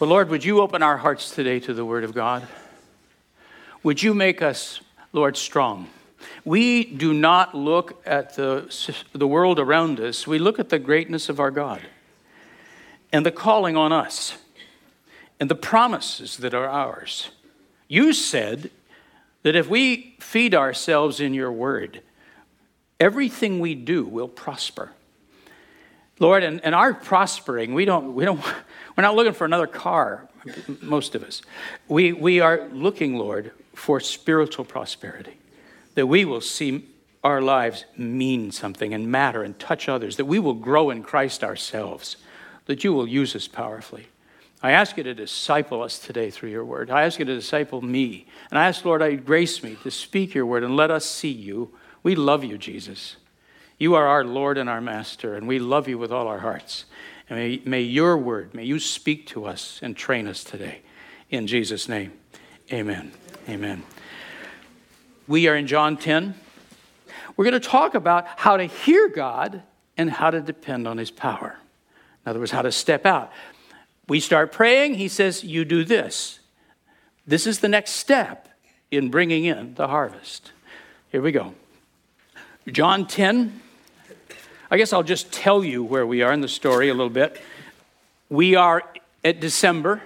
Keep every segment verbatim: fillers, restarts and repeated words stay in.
But Lord, would you open our hearts today to the Word of God? Would you make us, Lord, strong? We do not look at the, the world around us. We look at the greatness of our God and the calling on us and the promises that are ours. You said that if we feed ourselves in your Word, everything we do will prosper. Lord, and, and our prospering, we don't, we don't, we're not looking for another car, most of us. We we are looking, Lord, for spiritual prosperity, that we will see our lives mean something and matter and touch others, that we will grow in Christ ourselves, that you will use us powerfully. I ask you to disciple us today through your word. I ask you to disciple me. And I ask, Lord, I grace me to speak your word and let us see you. We love you, Jesus. You are our Lord and our Master, and we love you with all our hearts. And may, may your word, may you speak to us and train us today. In Jesus' name, amen. Amen. We are in John ten. We're going to talk about how to hear God and how to depend on his power. In other words, how to step out. We start praying. He says, you do this. This is the next step in bringing in the harvest. Here we go. John ten. I guess I'll just tell you where we are in the story a little bit. We are at December.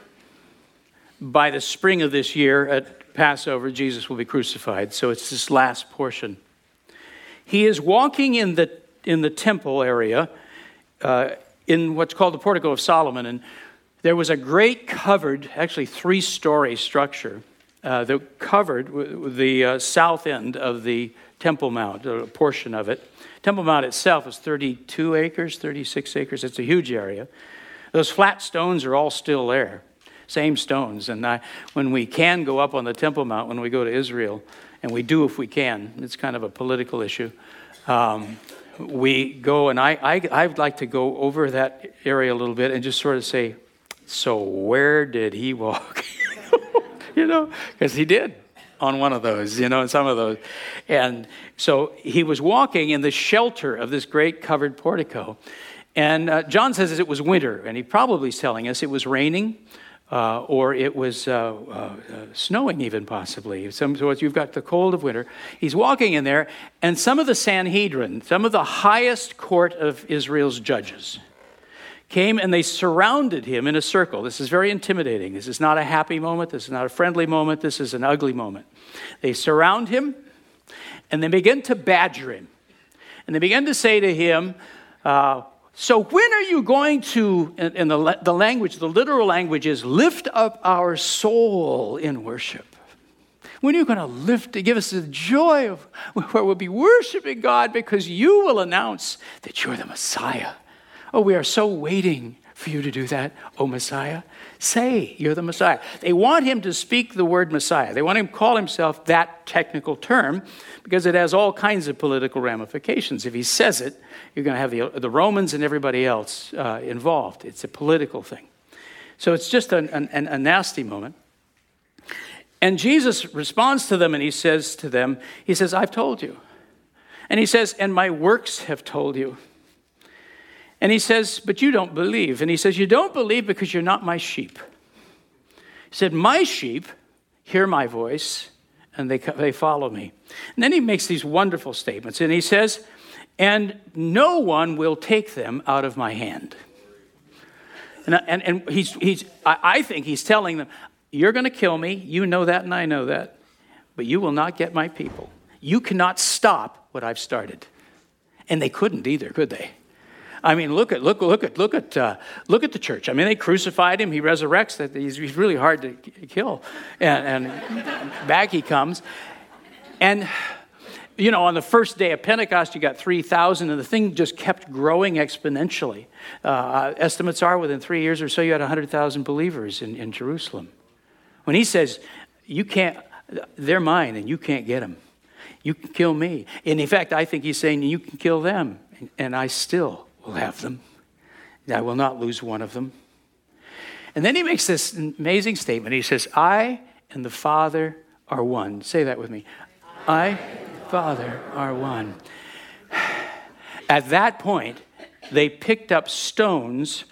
By the spring of this year, at Passover, Jesus will be crucified. So it's this last portion. He is walking in the in the temple area, uh, in what's called the Portico of Solomon. And there was a great covered, actually three-story structure uh, that covered the uh, south end of the Temple Mount, a portion of it. Temple Mount itself is thirty-two acres, thirty-six acres. It's a huge area. Those flat stones are all still there, same stones. And I, when we can go up on the Temple Mount, when we go to Israel, and we do if we can, it's kind of a political issue, um, we go, and I, I, I'd like to go over that area a little bit and just sort of say, so where did he walk? You know, because he did. On one of those, you know, and some of those. And so he was walking in the shelter of this great covered portico. And uh, John says it was winter, and he probably is telling us it was raining uh, or it was uh, uh, snowing even possibly. Some sorts, you've got the cold of winter. He's walking in there, and some of the Sanhedrin, some of the highest court of Israel's judges came and they surrounded him in a circle. This is very intimidating. This is not a happy moment. This is not a friendly moment. This is an ugly moment. They surround him, and they begin to badger him. And they begin to say to him, uh, so when are you going to, and, and the, the language, the literal language is, lift up our soul in worship. When are you going to lift, give us the joy of where we'll be worshiping God because you will announce that you're the Messiah. Oh, we are so waiting for you to do that, O Messiah. Say you're the Messiah. They want him to speak the word Messiah. They want him to call himself that technical term because it has all kinds of political ramifications. If he says it, you're going to have the, the Romans and everybody else uh, involved. It's a political thing. So it's just an, an, a nasty moment. And Jesus responds to them and he says to them, he says, I've told you. And he says, and my works have told you. And he says, but you don't believe. And he says, you don't believe because you're not my sheep. He said, my sheep hear my voice, and they they follow me. And then he makes these wonderful statements. And he says, and no one will take them out of my hand. And, and, and he's he's I, I think he's telling them, you're going to kill me. You know that, and I know that. But you will not get my people. You cannot stop what I've started. And they couldn't either, could they? I mean, look at look look at look at uh, look at the church. I mean, they crucified him. He resurrects. That he's, he's really hard to kill, and, and back he comes. And you know, on the first day of Pentecost, you got three thousand, and the thing just kept growing exponentially. Uh, estimates are within three years or so, you had a hundred thousand believers in, in Jerusalem. When he says, you can't, they're mine and you can't get them. You can kill me. And in fact, I think he's saying you can kill them and I still will have them. I will not lose one of them. And then he makes this amazing statement. He says, I and the Father are one. Say that with me. I and the Father are one. At that point, they picked up stones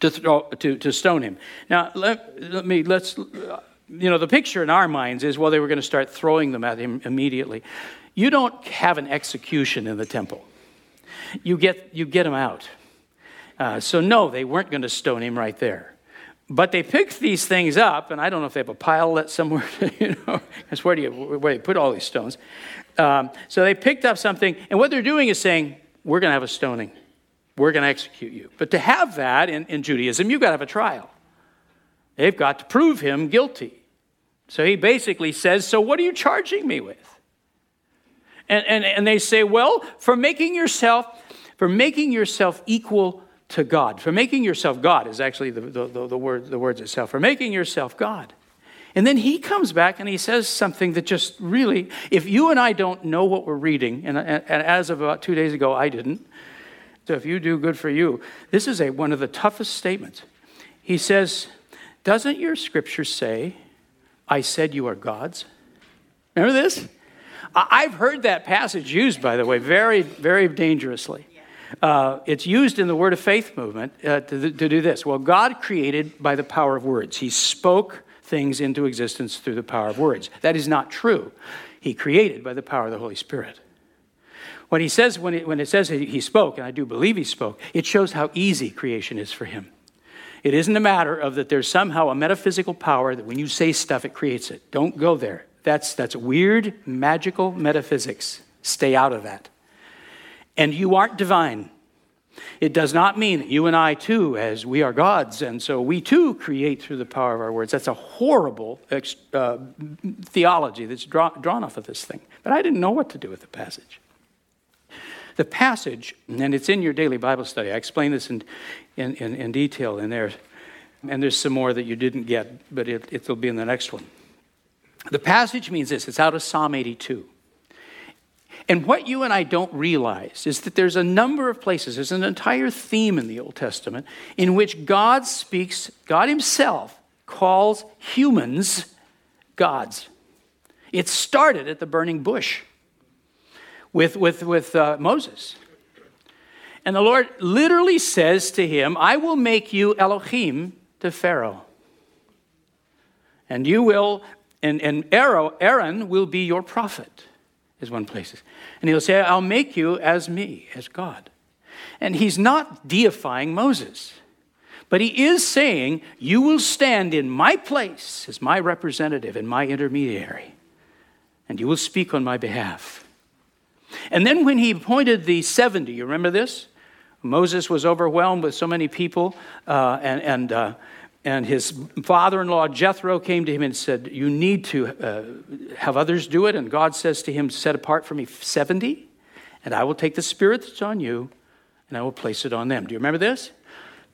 to throw, to, to stone him. Now, let, let me, let's, you know, the picture in our minds is, well, they were going to start throwing them at him immediately. You don't have an execution in the temple. You get, you get them out. Uh, so no, they weren't going to stone him right there. But they picked these things up, and I don't know if they have a pile that somewhere, you know, because where do you, where do you put all these stones? Um, so they picked up something, and what they're doing is saying, we're going to have a stoning. We're going to execute you. But to have that in, in Judaism, you've got to have a trial. They've got to prove him guilty. So he basically says, so what are you charging me with? And and, and they say, well, for making yourself, for making yourself equal to God, for making yourself God is actually the, the, the, the word, the words itself, for making yourself God. And then he comes back and he says something that just really, if you and I don't know what we're reading, and, and, and as of about two days ago, I didn't. So if you do, good for you. This is a one of the toughest statements. He says, doesn't your scripture say, I said you are gods? Remember this? I've heard that passage used, by the way, very, very dangerously. Uh, it's used in the Word of Faith movement uh, to, to do this. Well, God created by the power of words. He spoke things into existence through the power of words. That is not true. He created by the power of the Holy Spirit. When he says, when it, when it says he spoke, and I do believe he spoke, it shows how easy creation is for him. It isn't a matter of that there's somehow a metaphysical power that when you say stuff, it creates it. Don't go there. That's that's weird, magical metaphysics. Stay out of that. And you aren't divine. It does not mean that you and I too, as we are gods, and so we too create through the power of our words. That's a horrible uh, theology that's draw, drawn off of this thing. But I didn't know what to do with the passage. The passage, and it's in your daily Bible study. I explain this in in, in, in detail in there, and there's some more that you didn't get, but it, it'll be in the next one. The passage means this. It's out of Psalm eighty-two. And what you and I don't realize is that there's a number of places, there's an entire theme in the Old Testament in which God speaks, God himself calls humans gods. It started at the burning bush with, with, with uh, Moses. And the Lord literally says to him, I will make you Elohim to Pharaoh. And you will, and, and Aaron will be your prophet. Is one place. And he'll say, I'll make you as me, as God. And he's not deifying Moses, but he is saying, you will stand in my place as my representative and my intermediary, and you will speak on my behalf. And then when he appointed the seventy, you remember this? Moses was overwhelmed with so many people, uh, and, and, uh, and his father-in-law, Jethro, came to him and said, you need to uh, have others do it. And God says to him, set apart for me seventy, and I will take the spirit that's on you, and I will place it on them. Do you remember this?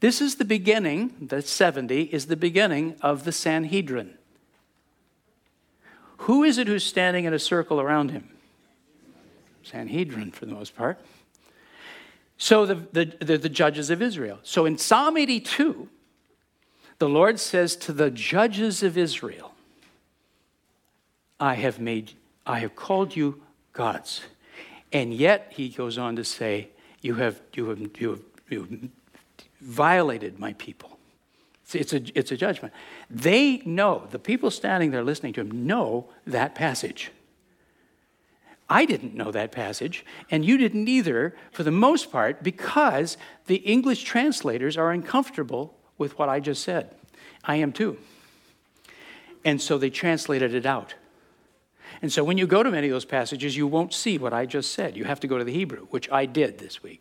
This is the beginning, the seventy is the beginning of the Sanhedrin. Who is it who's standing in a circle around him? Sanhedrin, for the most part. So the the, the, the judges of Israel. So in Psalm eighty-two... the Lord says to the judges of Israel, I have made, I have called you gods. And yet he goes on to say, you have, you have, you have, you have violated my people. It's a, it's a judgment. They know, the people standing there listening to him know that passage. I didn't know that passage, and you didn't either, for the most part, because the English translators are uncomfortable with what I just said. I am too. And so they translated it out. And so when you go to many of those passages, you won't see what I just said. You have to go to the Hebrew, which I did this week.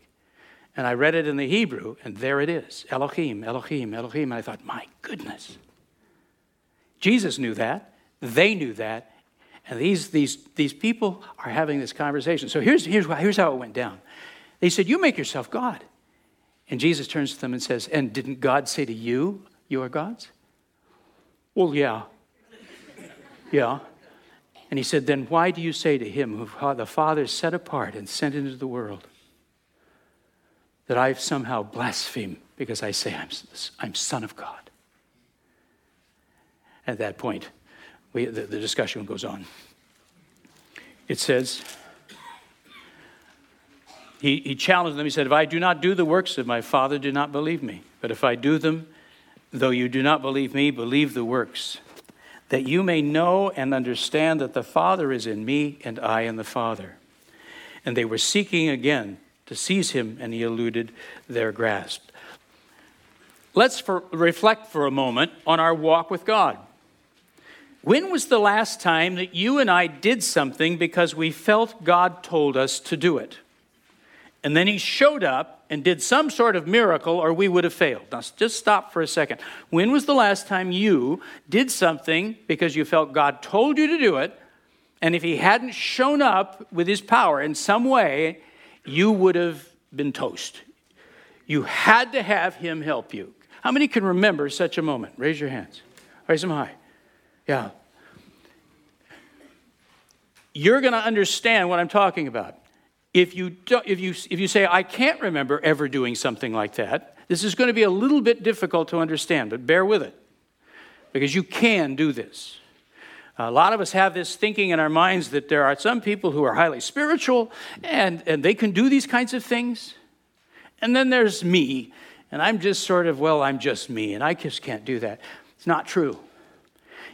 And I read it in the Hebrew, and there it is. Elohim, Elohim, Elohim. And I thought, my goodness. Jesus knew that. They knew that. And these these these people are having this conversation. So here's here's here's how it went down. They said, you make yourself God. And Jesus turns to them and says, and didn't God say to you, you are gods? Well, yeah, Yeah. And he said, then why do you say to him who the Father set apart and sent into the world that I've somehow blasphemed because I say I'm, I'm Son of God? At that point, we, the, the discussion goes on. It says, he, he challenged them. He said, if I do not do the works of my Father, do not believe me. But if I do them, though you do not believe me, believe the works, that you may know and understand that the Father is in me and I in the Father. And they were seeking again to seize him, and he eluded their grasp. Let's for, reflect for a moment on our walk with God. When was the last time that you and I did something because we felt God told us to do it? And then he showed up and did some sort of miracle, or we would have failed. Now, just stop for a second. When was the last time you did something because you felt God told you to do it, and if he hadn't shown up with his power in some way, you would have been toast? You had to have him help you. How many can remember such a moment? Raise your hands. Raise them high. Yeah. You're going to understand what I'm talking about. If you do, if you if you say, I can't remember ever doing something like that, this is going to be a little bit difficult to understand, but bear with it, because you can do this. A lot of us have this thinking in our minds that there are some people who are highly spiritual, and, and they can do these kinds of things. And then there's me, and I'm just sort of, well, I'm just me, and I just can't do that. It's not true.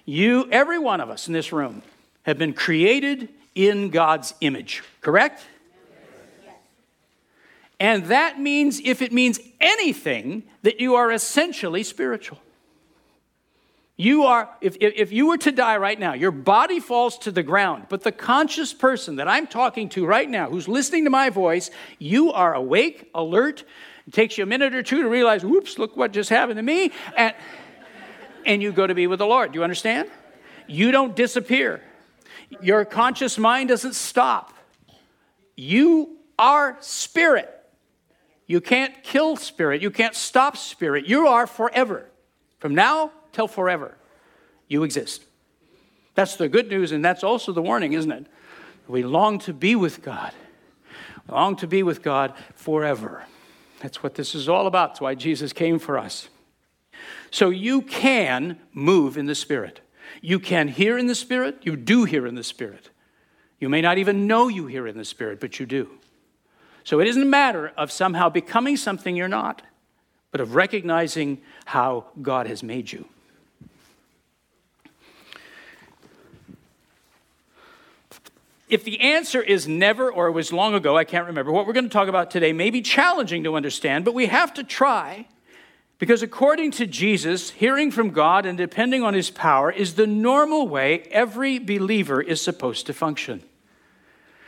You, every one of us in this room, have been created in God's image, correct? Yes. And that means, if it means anything, that you are essentially spiritual. You are, if, if if you were to die right now, your body falls to the ground, but the conscious person that I'm talking to right now, who's listening to my voice, you are awake, alert. It takes you a minute or two to realize, whoops, look what just happened to me. And, and you go to be with the Lord. Do you understand? You don't disappear. Your conscious mind doesn't stop. You are spirit. You can't kill spirit. You can't stop spirit. You are forever. From now till forever, you exist. That's the good news, and that's also the warning, isn't it? We long to be with God. We long to be with God forever. That's what this is all about. That's why Jesus came for us. So you can move in the Spirit. You can hear in the Spirit. You do hear in the Spirit. You may not even know you hear in the Spirit, but you do. So it isn't a matter of somehow becoming something you're not, but of recognizing how God has made you. If the answer is never or was long ago, I can't remember, what we're going to talk about today may be challenging to understand, but we have to try, because according to Jesus, hearing from God and depending on his power is the normal way every believer is supposed to function.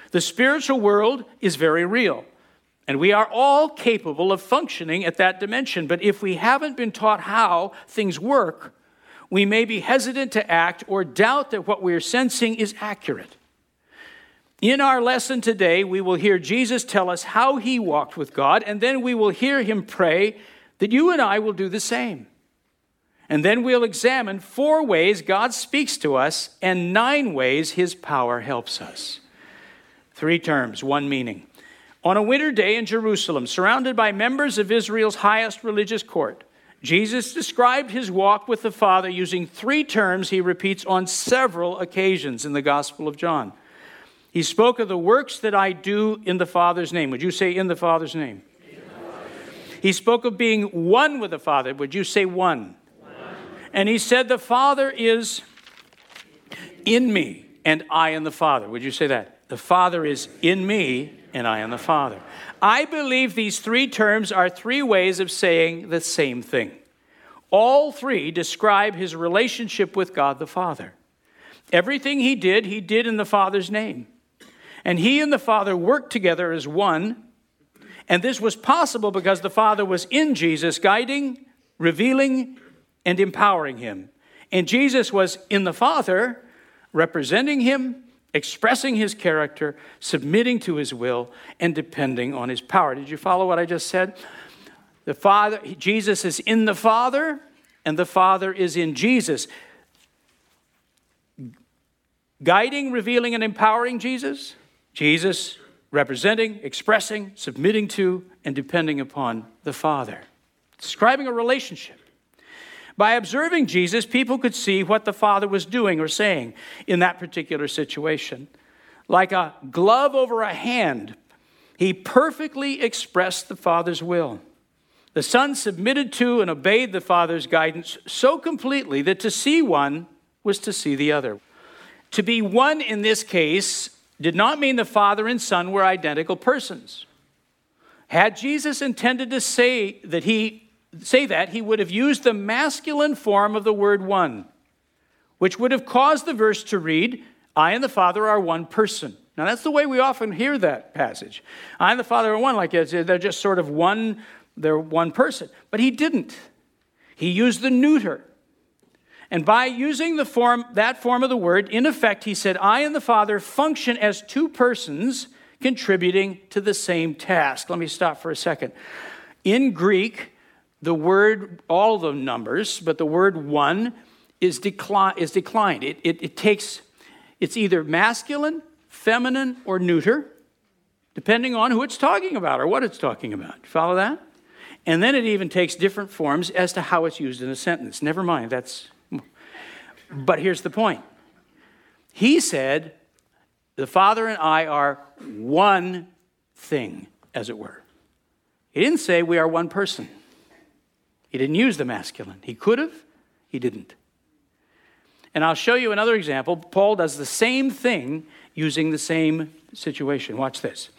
The spiritual world is very real, and we are all capable of functioning at that dimension, but if we haven't been taught how things work, we may be hesitant to act or doubt that what we're sensing is accurate. In our lesson today, we will hear Jesus tell us how he walked with God, and then we will hear him pray that you and I will do the same. And then we'll examine four ways God speaks to us and nine ways his power helps us. Three terms, one meaning. On a winter day in Jerusalem, surrounded by members of Israel's highest religious court, Jesus described his walk with the Father using three terms he repeats on several occasions in the Gospel of John. He spoke of the works that I do in the Father's name. Would you say in the Father's name? In the Father's name. He spoke of being one with the Father. Would you say one? One. And he said, the Father is in me and I in the Father. Would you say that? The Father is in me and I in the Father. I believe these three terms are three ways of saying the same thing. All three describe his relationship with God the Father. Everything he did, he did in the Father's name. And he and the Father worked together as one. And this was possible because the Father was in Jesus, guiding, revealing, and empowering him. And Jesus was in the Father, representing him, expressing his character, submitting to his will, and depending on his power. Did you follow what I just said? The Father, Jesus is in the Father, and the Father is in Jesus. guiding, revealing, and empowering Jesus. Jesus representing, expressing, submitting to, and depending upon the Father. Describing a relationship. By observing Jesus, people could see what the Father was doing or saying in that particular situation. Like a glove over a hand, he perfectly expressed the Father's will. The Son submitted to and obeyed the Father's guidance so completely that to see one was to see the other. To be one in this case did not mean the Father and Son were identical persons. Had Jesus intended to say that he say that, he would have used the masculine form of the word one, which would have caused the verse to read, I and the Father are one person. Now, that's the way we often hear that passage. I and the Father are one, like they're just sort of one, they're one person. But he didn't. He used the neuter. And by using the form, that form of the word, in effect, he said, I and the Father function as two persons contributing to the same task. Let me stop for a second. In Greek, the word, all the numbers, but the word one is, decli- is declined. It, it, it takes, it's either masculine, feminine, or neuter, depending on who it's talking about or what it's talking about. Follow that? And then it even takes different forms as to how it's used in a sentence. Never mind, that's... But here's the point. He said, the Father and I are one thing, as it were. He didn't say we are one person. He didn't use the masculine. He could have. He didn't. And I'll show you another example. Paul does the same thing using the same situation. Watch this.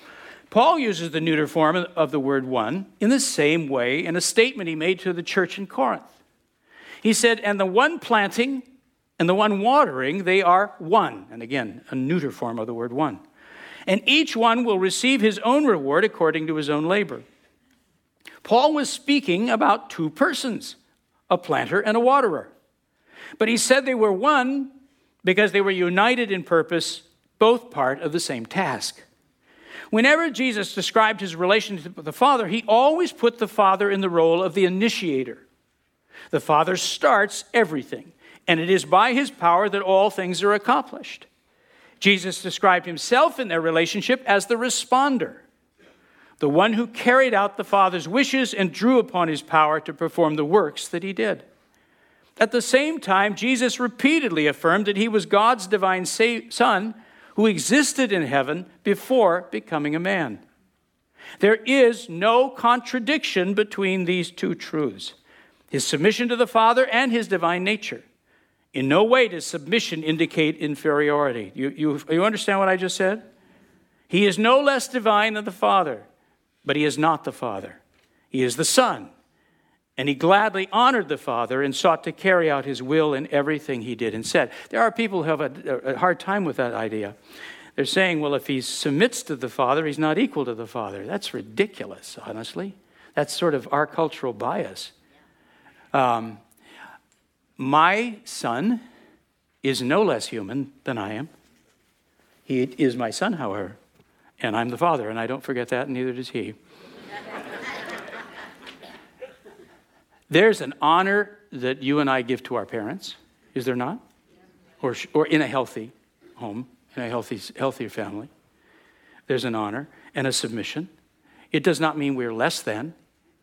Paul uses the neuter form of the word one in the same way in a statement he made to the church in Corinth. He said, and the one planting and the one watering, they are one. And again, a neuter form of the word one. And each one will receive his own reward according to his own labor. Paul was speaking about two persons, a planter and a waterer. But he said they were one because they were united in purpose, both part of the same task. Whenever Jesus described his relationship with the Father, he always put the Father in the role of the initiator. The Father starts everything, and it is by his power that all things are accomplished. Jesus described himself in their relationship as the responder, the one who carried out the Father's wishes and drew upon his power to perform the works that he did. At the same time, Jesus repeatedly affirmed that he was God's divine Son who existed in heaven before becoming a man. There is no contradiction between these two truths. His submission to the Father and his divine nature. In no way does submission indicate inferiority. You, you, you understand what I just said? He is no less divine than the Father, but he is not the Father. He is the Son, and he gladly honored the Father and sought to carry out his will in everything he did and said. There are people who have a, a hard time with that idea. They're saying, well, if he submits to the Father, he's not equal to the Father. That's ridiculous, honestly. That's sort of our cultural bias. Um, my son is no less human than I am. He is my son, however, and I'm the Father, and I don't forget that, and neither does he. There's an honor that you and I give to our parents, is there not? Or, or in a healthy home, in a healthy, healthier family, there's an honor and a submission. It does not mean we're less than.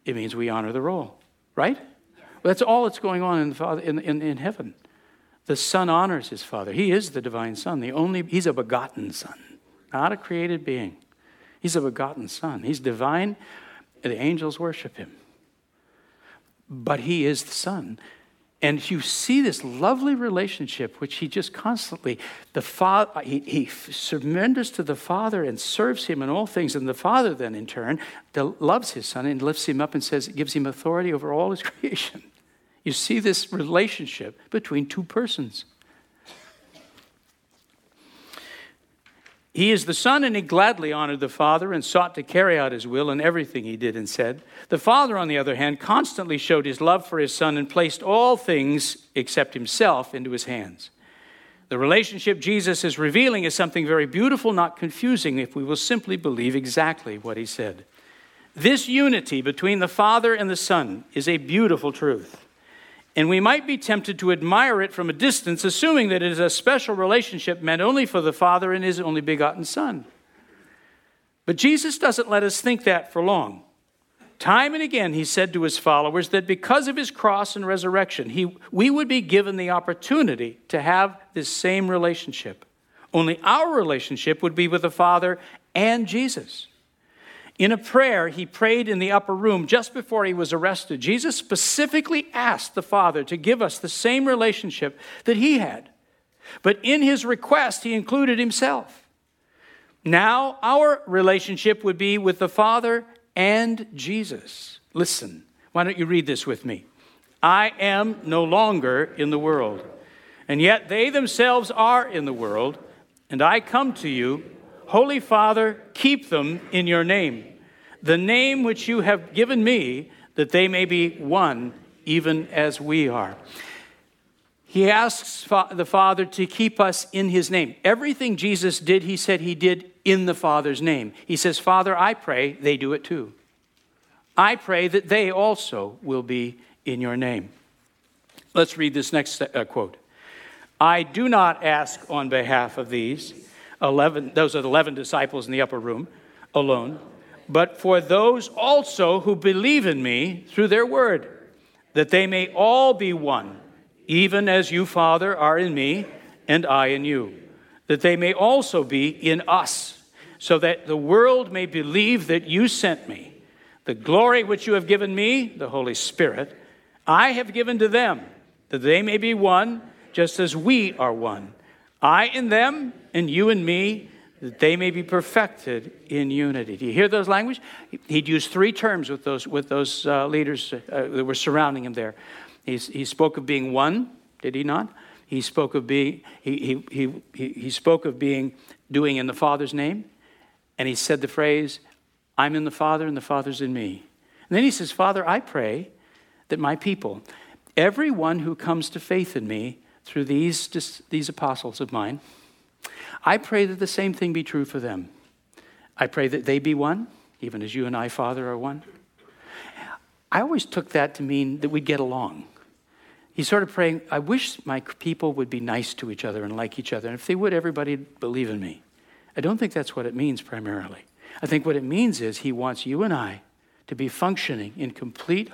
It means we honor the role, right? That's all that's going on in, the Father, in, in, in heaven. The Son honors his Father. He is the divine Son. The only He's a begotten Son, not a created being. He's a begotten Son. He's divine. The angels worship him. But he is the Son. And you see this lovely relationship, which he just constantly, the Father, he, he surrenders to the Father and serves him in all things. And the Father then, in turn, loves his Son and lifts him up and says, gives him authority over all his creation. You see this relationship between two persons. He is the Son, and he gladly honored the Father and sought to carry out his will in everything he did and said. The Father, on the other hand, constantly showed his love for his Son and placed all things except himself into his hands. The relationship Jesus is revealing is something very beautiful, not confusing, if we will simply believe exactly what he said. This unity between the Father and the Son is a beautiful truth. and we might be tempted to admire it from a distance, assuming that it is a special relationship meant only for the Father and his only begotten Son. But Jesus doesn't let us think that for long. Time and again, he said to his followers that because of his cross and resurrection, he, we would be given the opportunity to have this same relationship. Only our relationship would be with the Father and Jesus. In a prayer he prayed in the upper room just before he was arrested, Jesus specifically asked the Father to give us the same relationship that he had. But in his request, he included himself. Now our relationship would be with the Father and Jesus. Listen, why don't you read this with me? I am no longer in the world, and yet they themselves are in the world, and I come to you. Holy Father, keep them in your name, the name which you have given me, that they may be one, even as we are. He asks the Father to keep us in his name. Everything Jesus did, he said he did in the Father's name. He says, Father, I pray they do it too. I pray that they also will be in your name. Let's read this next uh, quote. I do not ask on behalf of these, eleven, those are the eleven disciples in the upper room alone, but for those also who believe in me through their word, that they may all be one, even as you, Father, are in me and I in you, that they may also be in us, so that the world may believe that you sent me. The glory which you have given me, the Holy Spirit, I have given to them, that they may be one, just as we are one. I in them, and you in me, that they may be perfected in unity. Do you hear those language? He'd used three terms with those with those uh, leaders uh, that were surrounding him there. He's, he spoke of being one, did he not? He spoke of being he he he he spoke of being doing in the Father's name, and he said the phrase, "I'm in the Father, and the Father's in me." And then he says, "Father, I pray that my people, everyone who comes to faith in me through these these apostles of mine." I pray that the same thing be true for them. I pray that they be one, even as you and I, Father, are one. I always took that to mean that we'd get along. He's sort of praying, I wish my people would be nice to each other and like each other. And if they would, everybody would believe in me. I don't think that's what it means primarily. I think what it means is he wants you and I to be functioning in complete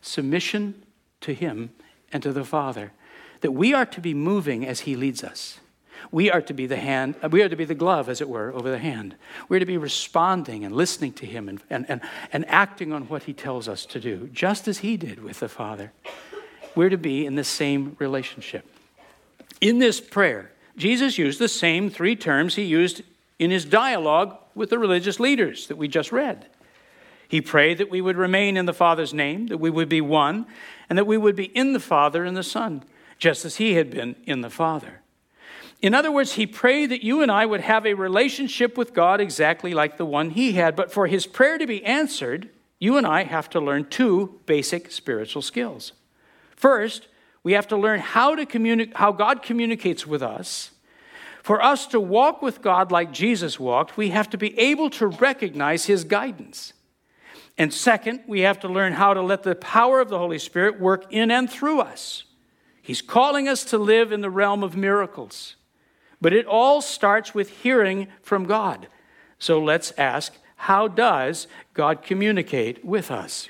submission to him and to the Father, that we are to be moving as he leads us. We are to be the hand, we are to be the glove, as it were, over the hand. We're to be responding and listening to him and, and, and, and acting on what he tells us to do, just as he did with the Father. We're to be in the same relationship. In this prayer, Jesus used the same three terms he used in his dialogue with the religious leaders that we just read. He prayed that we would remain in the Father's name, that we would be one, and that we would be in the Father and the Son, just as he had been in the Father. In other words, he prayed that you and I would have a relationship with God exactly like the one he had. But for his prayer to be answered, you and I have to learn two basic spiritual skills. First, we have to learn how to communi- how God communicates with us. For us to walk with God like Jesus walked, we have to be able to recognize his guidance. And second, we have to learn how to let the power of the Holy Spirit work in and through us. He's calling us to live in the realm of miracles. But it all starts with hearing from God. So let's ask, how does God communicate with us?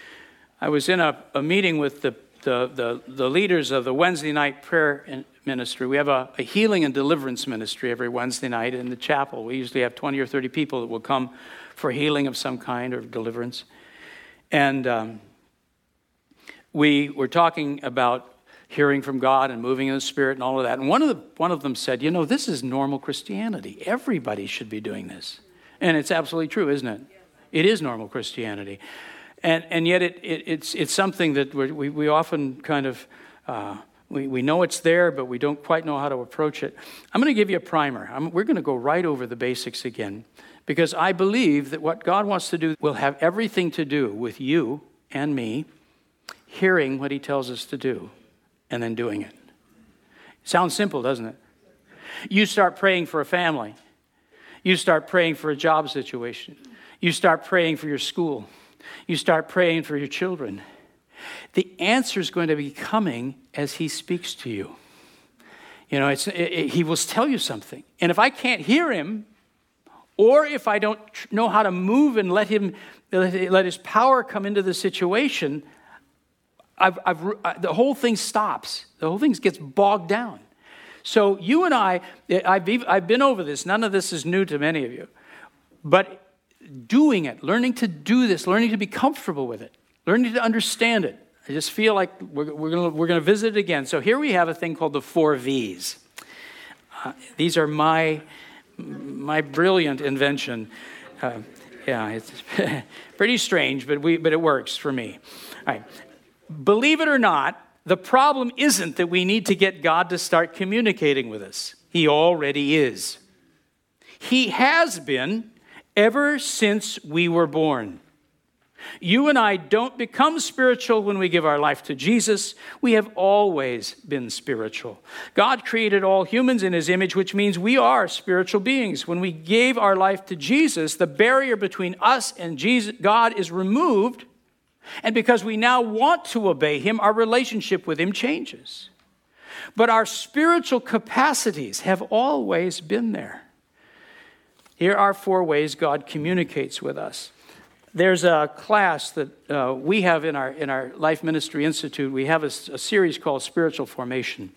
I was in a, a meeting with the, the, the, the leaders of the Wednesday night prayer ministry. We have a, a healing and deliverance ministry every Wednesday night in the chapel. We usually have twenty or thirty people that will come for healing of some kind or deliverance. And um, we were talking about hearing from God and moving in the Spirit and all of that. And one of, the, one of them said, you know, this is normal Christianity. Everybody should be doing this. And it's absolutely true, isn't it? It is normal Christianity. And and yet it, it it's it's something that we're, we we often kind of, uh, we, we know it's there, but we don't quite know how to approach it. I'm going to give you a primer. I'm, we're going to go right over the basics again, because I believe that what God wants to do will have everything to do with you and me hearing what he tells us to do. And then doing it. Sounds simple, doesn't it? You start praying for a family. You start praying for a job situation. You start praying for your school. You start praying for your children. The answer is going to be coming as he speaks to you. You know, it's, it, it, he will tell you something. And if I can't hear him, or if I don't know how to move and let him, let his power come into the situation, I've, I've, I, the whole thing stops. The whole thing gets bogged down. So you and I, I've, I've been over this. None of this is new to many of you. But doing it, learning to do this, learning to be comfortable with it, learning to understand it. I just feel like we're, we're going we're going to visit it again. So here we have a thing called the four V's. Uh, these are my my brilliant invention. Uh, yeah, it's pretty strange, but we but it works for me. All right. Believe it or not, the problem isn't that we need to get God to start communicating with us. He already is. He has been ever since we were born. You and I don't become spiritual when we give our life to Jesus. We have always been spiritual. God created all humans in his image, which means we are spiritual beings. When we gave our life to Jesus, the barrier between us and Jesus, God is removed. And because we now want to obey him, our relationship with him changes. But our spiritual capacities have always been there. Here are four ways God communicates with us. There's a class that uh, we have in our in our Life Ministry Institute. We have a, a series called Spiritual Formation.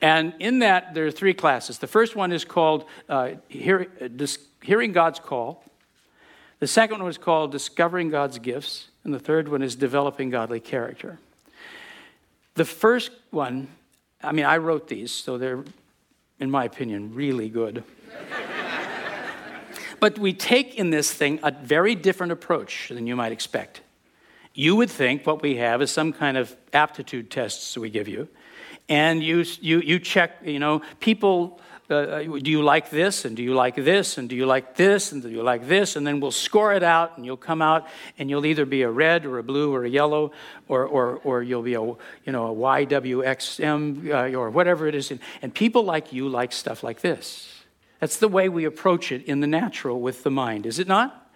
And in that, there are three classes. The first one is called uh, Hear, Dis- Hearing God's Call. The second one was called Discovering God's Gifts, and the third one is Developing Godly Character. The first one, I mean, I wrote these, so they're, in my opinion, really good. But we take in this thing a very different approach than you might expect. You would think what we have is some kind of aptitude tests we give you, and you you you check, you know, people... Uh, do you like this, and do you like this, and do you like this, and do you like this, and then we'll score it out, and you'll come out, and you'll either be a red, or a blue, or a yellow, or or, or you'll be a, you know, a Y W X M, uh, or whatever it is, and, and people like you like stuff like this. That's the way we approach it in the natural with the mind, is it not?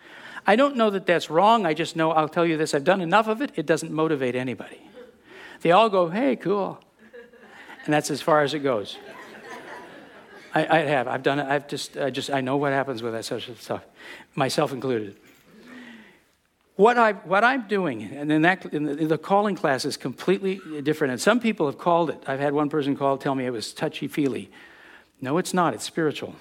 I don't know that that's wrong, I just know, I'll tell you this, I've done enough of it, it doesn't motivate anybody. They all go, hey, cool, and that's as far as it goes. I, I have. I've done it. I've just, I just, I know what happens with that sort of stuff, myself included. What I, what I'm doing, and in that, in the, in the calling class is completely different. And some people have called it. I've had one person call, tell me it was touchy feely. No, it's not. It's spiritual.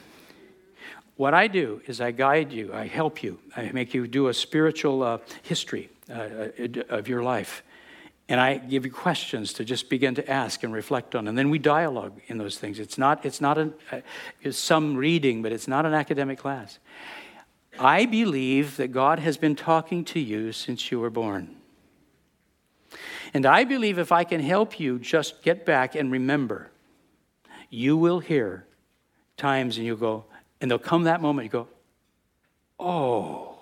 What I do is I guide you. I help you. I make you do a spiritual uh, history uh, of your life. And I give you questions to just begin to ask and reflect on. And then we dialogue in those things. It's not it's not a, it's some reading, but it's not an academic class. I believe that God has been talking to you since you were born. And I believe if I can help you just get back and remember, you will hear times and you'll go, and there'll come that moment you go, oh,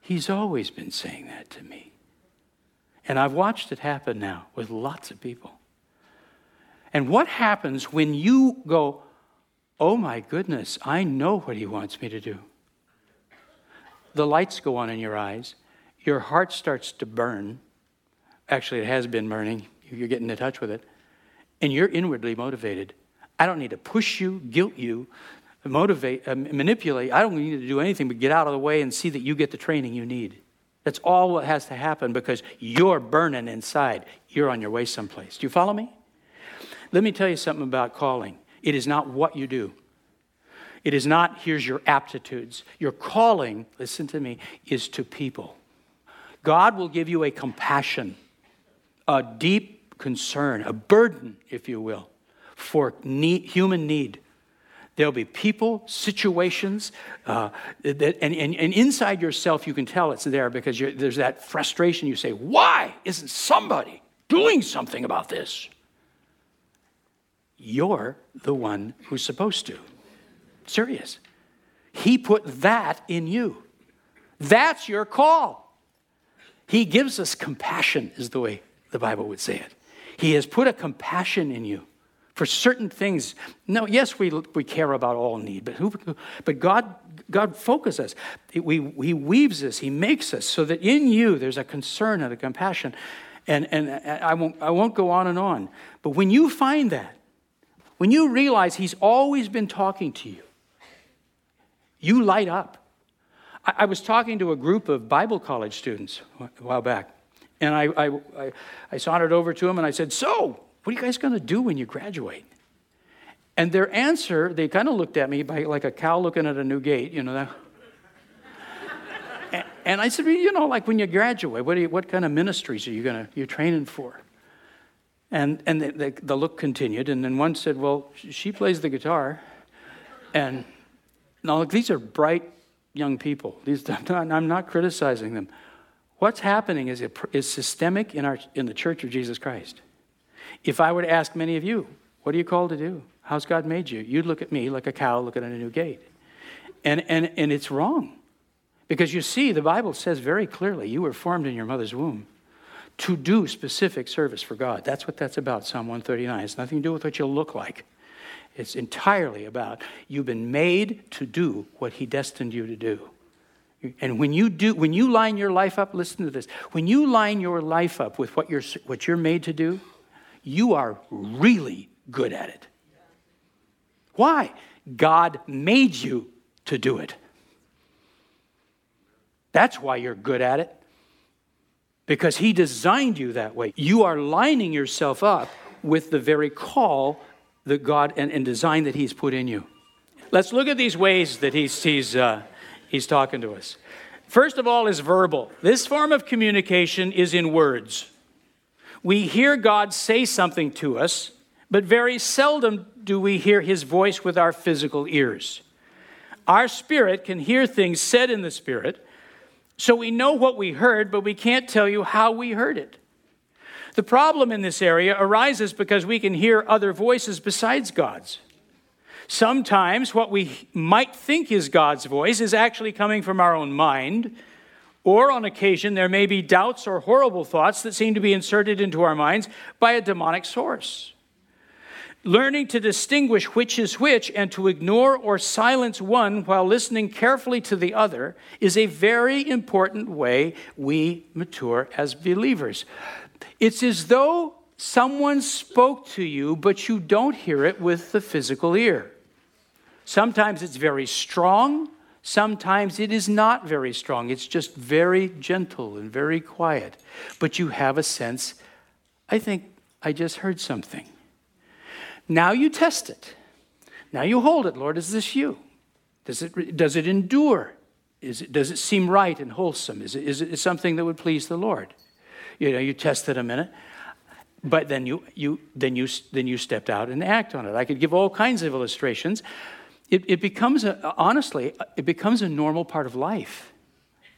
he's always been saying that to me. And I've watched it happen now with lots of people. And what happens when you go, oh my goodness, I know what he wants me to do? The lights go on in your eyes. Your heart starts to burn. Actually, it has been burning. You're getting in touch with it. And you're inwardly motivated. I don't need to push you, guilt you, motivate, uh, manipulate. I don't need to do anything but get out of the way and see that you get the training you need. That's all what has to happen because you're burning inside. You're on your way someplace. Do you follow me? Let me tell you something about calling. It is not what you do. It is not, here's your aptitudes. Your calling, listen to me, is to people. God will give you a compassion, a deep concern, a burden, if you will, for need, human need. There'll be people, situations, uh, that, and, and, and inside yourself you can tell it's there because you're, there's that frustration. You say, why isn't somebody doing something about this? You're the one who's supposed to. Serious. He put that in you. That's your call. He gives us compassion is the way the Bible would say it. He has put a compassion in you for certain things. No, yes, we we care about all need, but who? But God God focuses us. He, we, he weaves us. He makes us so that in you there's a concern and a compassion. And and I won't I won't go on and on. But when you find that, when you realize He's always been talking to you, you light up. I, I was talking to a group of Bible college students a while back, and I I, I, I sauntered over to them and I said, "So, what are you guys going to do when you graduate?" And their answer, they kind of looked at me by, like a cow looking at a new gate, you know that. And I said, well, you know, like when you graduate, what, do you, what kind of ministries are you gonna you're training for? And and the, the, the look continued. And then one said, well, she plays the guitar. And now, look, these are bright young people. These I'm not, I'm not criticizing them. What's happening is it, is systemic in our in the Church of Jesus Christ. If I were to ask many of you, what are you called to do? How's God made you? You'd look at me like a cow looking at a new gate, and and and it's wrong. Because you see, the Bible says very clearly, you were formed in your mother's womb to do specific service for God. That's what that's about, Psalm one thirty-nine. It's nothing to do with what you'll look like. It's entirely about you've been made to do what He destined you to do. And when you do, when you line your life up, listen to this, when you line your life up with what you're, what you're made to do, you are really good at it. Why? God made you to do it. That's why you're good at it, because He designed you that way. You are lining yourself up with the very call that God and, and design that He's put in you. Let's look at these ways that He's he's uh, he's talking to us. First of all is verbal. This form of communication is in words. We hear God say something to us, but very seldom do we hear His voice with our physical ears. Our spirit can hear things said in the Spirit, so we know what we heard, but we can't tell you how we heard it. The problem in this area arises because we can hear other voices besides God's. Sometimes what we might think is God's voice is actually coming from our own mind, or on occasion there may be doubts or horrible thoughts that seem to be inserted into our minds by a demonic source. Learning to distinguish which is which and to ignore or silence one while listening carefully to the other is a very important way we mature as believers. It's as though someone spoke to you, but you don't hear it with the physical ear. Sometimes it's very strong. Sometimes it is not very strong. It's just very gentle and very quiet. But you have a sense, I think I just heard something. Now you test it. Now you hold it. Lord, is this you? Does it does it endure? Is it, does it seem right and wholesome? Is it, is it something that would please the Lord? You know, you test it a minute, but then you you then you then you stepped out and act on it. I could give all kinds of illustrations. It it becomes a, honestly, it becomes a normal part of life.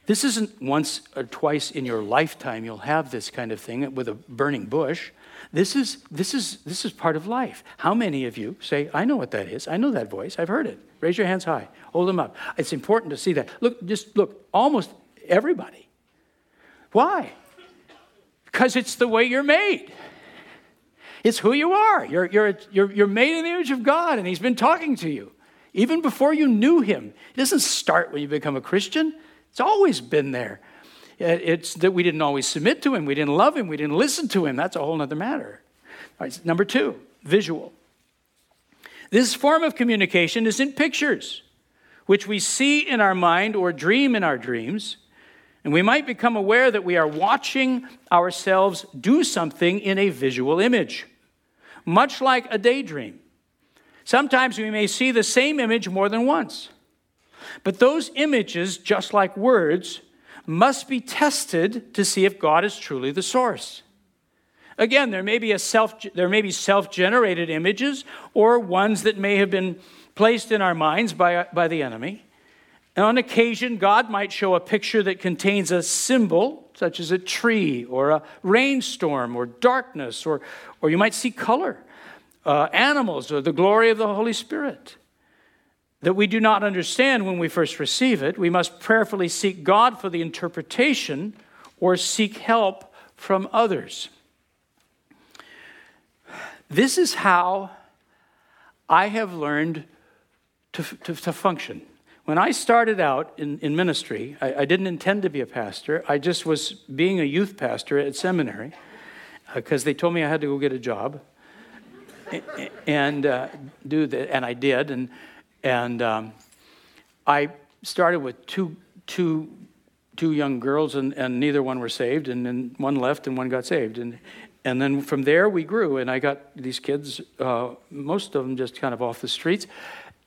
This isn't once or twice in your lifetime you'll have this kind of thing with a burning bush. This is this is this is part of life. How many of you say, I know what that is? I know that voice. I've heard it. Raise your hands high. Hold them up. It's important to see that. Look, just look, almost everybody. Why? Because it's the way you're made. It's who you are. You're you're you're you're made in the image of God, and He's been talking to you even before you knew Him. It doesn't start when you become a Christian. It's always been there. It's that we didn't always submit to Him. We didn't love Him. We didn't listen to Him. That's a whole other matter. All right, number two, visual. This form of communication is in pictures, which we see in our mind or dream in our dreams. And we might become aware that we are watching ourselves do something in a visual image, much like a daydream. Sometimes we may see the same image more than once. But those images, just like words, must be tested to see if God is truly the source. Again, there may be a self there may be self-generated images or ones that may have been placed in our minds by, by the enemy. And on occasion, God might show a picture that contains a symbol, such as a tree or a rainstorm or darkness, or, or you might see color, uh, animals, or the glory of the Holy Spirit that we do not understand when we first receive it. We must prayerfully seek God for the interpretation or seek help from others. This is how I have learned to, to, to function. When I started out in, in ministry, I, I didn't intend to be a pastor. I just was being a youth pastor at seminary because uh, they told me I had to go get a job and uh, do that, and I did. And and um, I started with two two two young girls, and, and neither one were saved, and then one left, and one got saved, and and then from there we grew, and I got these kids, uh, most of them just kind of off the streets,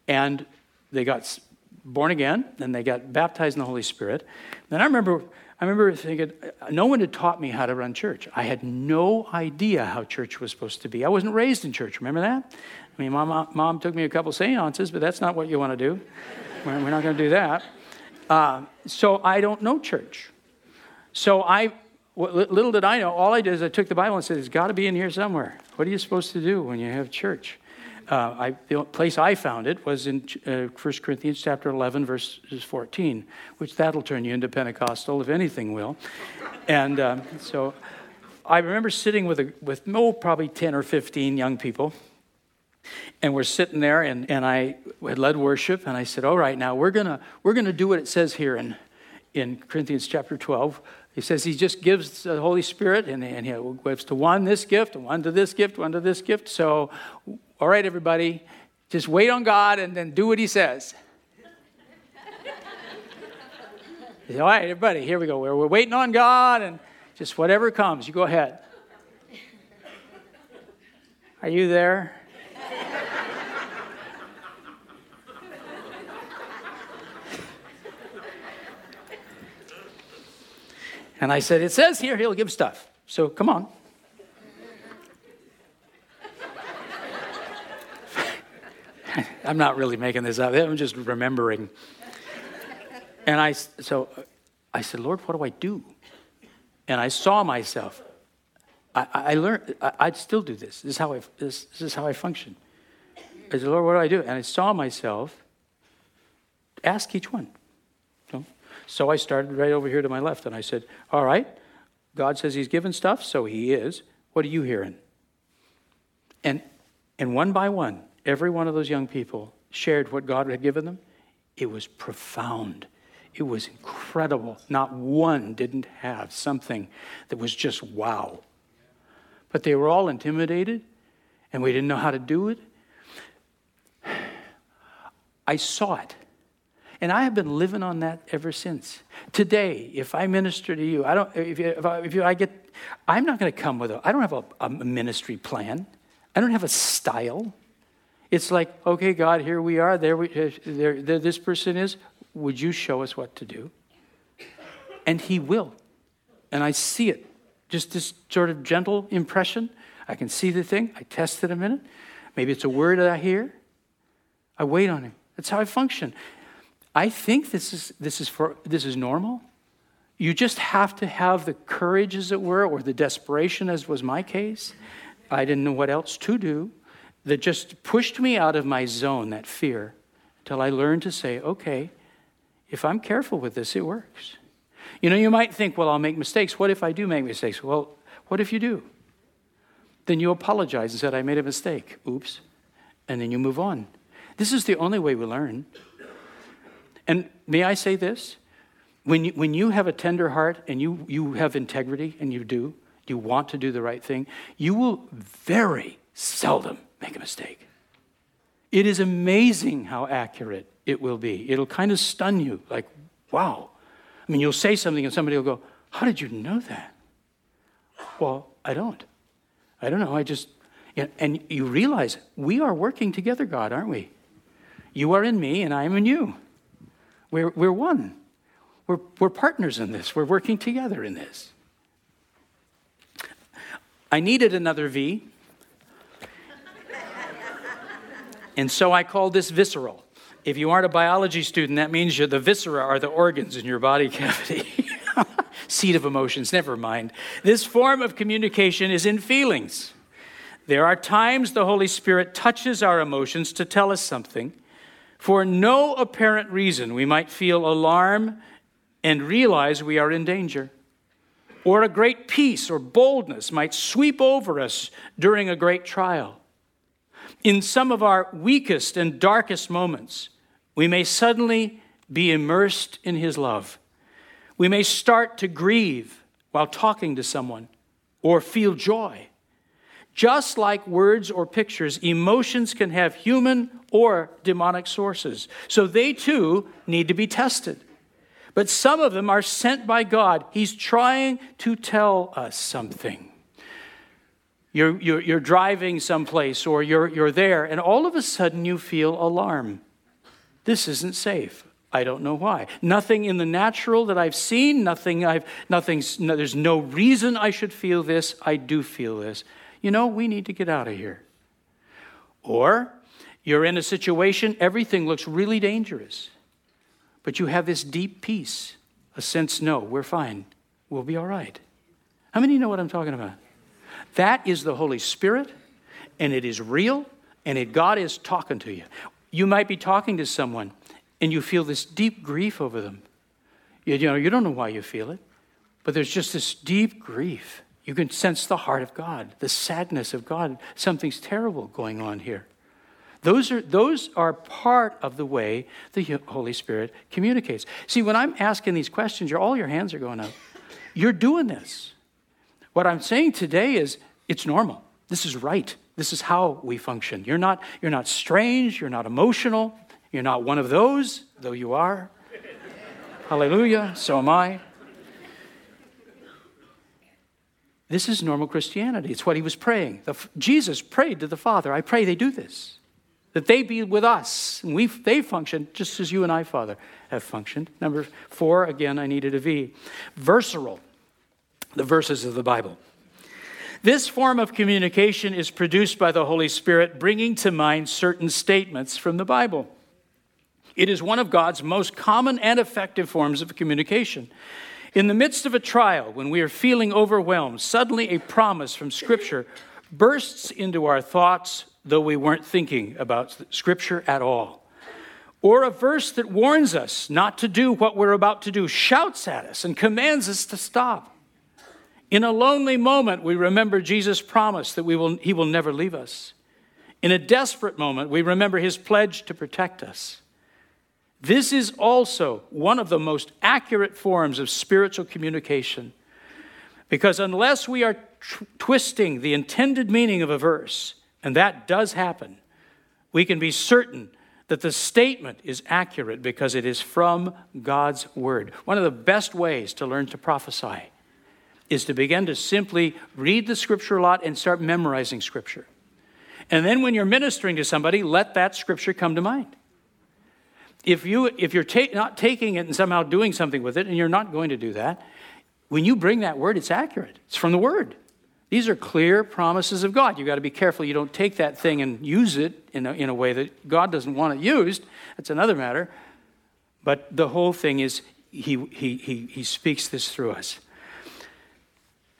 and they got born again, and they got baptized in the Holy Spirit. And I remember, I remember thinking, no one had taught me how to run church. I had no idea how church was supposed to be. I wasn't raised in church. Remember that? I mean, mom, mom took me a couple seances, but that's not what you want to do. We're not going to do that. Uh, so I don't know church. So I, little did I know, all I did is I took the Bible and said, it's got to be in here somewhere. What are you supposed to do when you have church? Uh, I, the place I found it was in uh, First Corinthians chapter eleven, verses fourteen, which that'll turn you into Pentecostal, if anything will. And um, so I remember sitting with, a, with oh, probably ten or fifteen young people, and we're sitting there, and, and I had led worship, and I said, all right, now we're gonna we're gonna do what it says here in, in Corinthians chapter twelve. He says he just gives the Holy Spirit, and, and he gives to one this gift, and one to this gift, one to this gift, so... All right, everybody, just wait on God and then do what he says. All right, everybody, here we go. We're, we're waiting on God, and just whatever comes, you go ahead. Are you there? And I said, it says here he'll give stuff, so come on. I'm not really making this up. I'm just remembering. And I, so I said, Lord, what do I do? And I saw myself. I, I learned. I, I'd still do this. This is how I. This, this is how I function. I said, Lord, what do I do? And I saw myself. Ask each one. So, so I started right over here to my left, and I said, all right, God says He's given stuff, so He is. What are you hearing? And and one by one. Every one of those young people shared what God had given them. It was profound. It was incredible. Not one didn't have something that was just wow. But they were all intimidated, and we didn't know how to do it. I saw it. And I have been living on that ever since. Today, if I minister to you, I don't. If, you, if, I, if you, I get, I'm not going to come with a. I don't have a, a ministry plan. I don't have a style. It's like, okay, God, here we are. There, we, there, there, this person is. Would you show us what to do? And He will. And I see it. Just this sort of gentle impression. I can see the thing. I test it a minute. Maybe it's a word that I hear. I wait on Him. That's how I function. I think this is this is for this is normal. You just have to have the courage, as it were, or the desperation, as was my case. I didn't know what else to do. That just pushed me out of my zone, that fear, until I learned to say, okay, if I'm careful with this, it works. You know, you might think, well, I'll make mistakes. What if I do make mistakes? Well, what if you do? Then you apologize and said, I made a mistake. Oops. And then you move on. This is the only way we learn. And may I say this? When you, when you have a tender heart and you, you have integrity, and you do, you want to do the right thing, you will very seldom make a mistake. It is amazing how accurate it will be. It'll kind of stun you, like, wow. I mean, you'll say something and somebody will go, how did you know that? Well, I don't. I don't know. I just, and you realize we are working together, God, aren't we? You are in me and I am in you. We're, we're one. We're, we're partners in this. We're working together in this. I needed another V. And so I call this visceral. If you aren't a biology student, that means you're the viscera are the organs in your body cavity. Seat of emotions, never mind. This form of communication is in feelings. There are times the Holy Spirit touches our emotions to tell us something. For no apparent reason, we might feel alarm and realize we are in danger. Or a great peace or boldness might sweep over us during a great trial. In some of our weakest and darkest moments, we may suddenly be immersed in his love. We may start to grieve while talking to someone or feel joy. Just like words or pictures, emotions can have human or demonic sources. So they too need to be tested. But some of them are sent by God. He's trying to tell us something. You're, you're, you're driving someplace or you're, you're there and all of a sudden you feel alarm. This isn't safe. I don't know why. Nothing in the natural that I've seen, nothing I've, nothing's, no, there's no reason I should feel this. I do feel this. You know, we need to get out of here. Or you're in a situation, everything looks really dangerous, but you have this deep peace, a sense, no, we're fine. We'll be all right. How many know what I'm talking about? That is the Holy Spirit, and it is real, and it, God is talking to you. You might be talking to someone, and you feel this deep grief over them. You, you know, you don't know why you feel it, but there's just this deep grief. You can sense the heart of God, the sadness of God. Something's terrible going on here. Those are, those are part of the way the Holy Spirit communicates. See, when I'm asking these questions, you're, all your hands are going up. You're doing this. What I'm saying today is it's normal. This is right. This is how we function. You're not, you're not strange. You're not emotional. You're not one of those, though you are. Hallelujah. So am I. This is normal Christianity. It's what he was praying. The, Jesus prayed to the Father, I pray they do this, that they be with us. And we, they function just as you and I, Father, have functioned. Number four, again, I needed a V. Versatile, the verses of the Bible. This form of communication is produced by the Holy Spirit, bringing to mind certain statements from the Bible. It is one of God's most common and effective forms of communication. In the midst of a trial, when we are feeling overwhelmed, suddenly a promise from Scripture bursts into our thoughts, though we weren't thinking about Scripture at all. Or a verse that warns us not to do what we're about to do shouts at us and commands us to stop. In a lonely moment, we remember Jesus' promise that we will, he will never leave us. In a desperate moment, we remember his pledge to protect us. This is also one of the most accurate forms of spiritual communication, because unless we are tr- twisting the intended meaning of a verse, and that does happen, we can be certain that the statement is accurate because it is from God's Word. One of the best ways to learn to prophesy is to begin to simply read the Scripture a lot and start memorizing Scripture. And then when you're ministering to somebody, let that Scripture come to mind. If, you, if you're ta- not taking it and somehow doing something with it, and you're not going to do that, when you bring that word, it's accurate. It's from the Word. These are clear promises of God. You've got to be careful you don't take that thing and use it in a, in a way that God doesn't want it used. That's another matter. But the whole thing is he, he, he, he speaks this through us.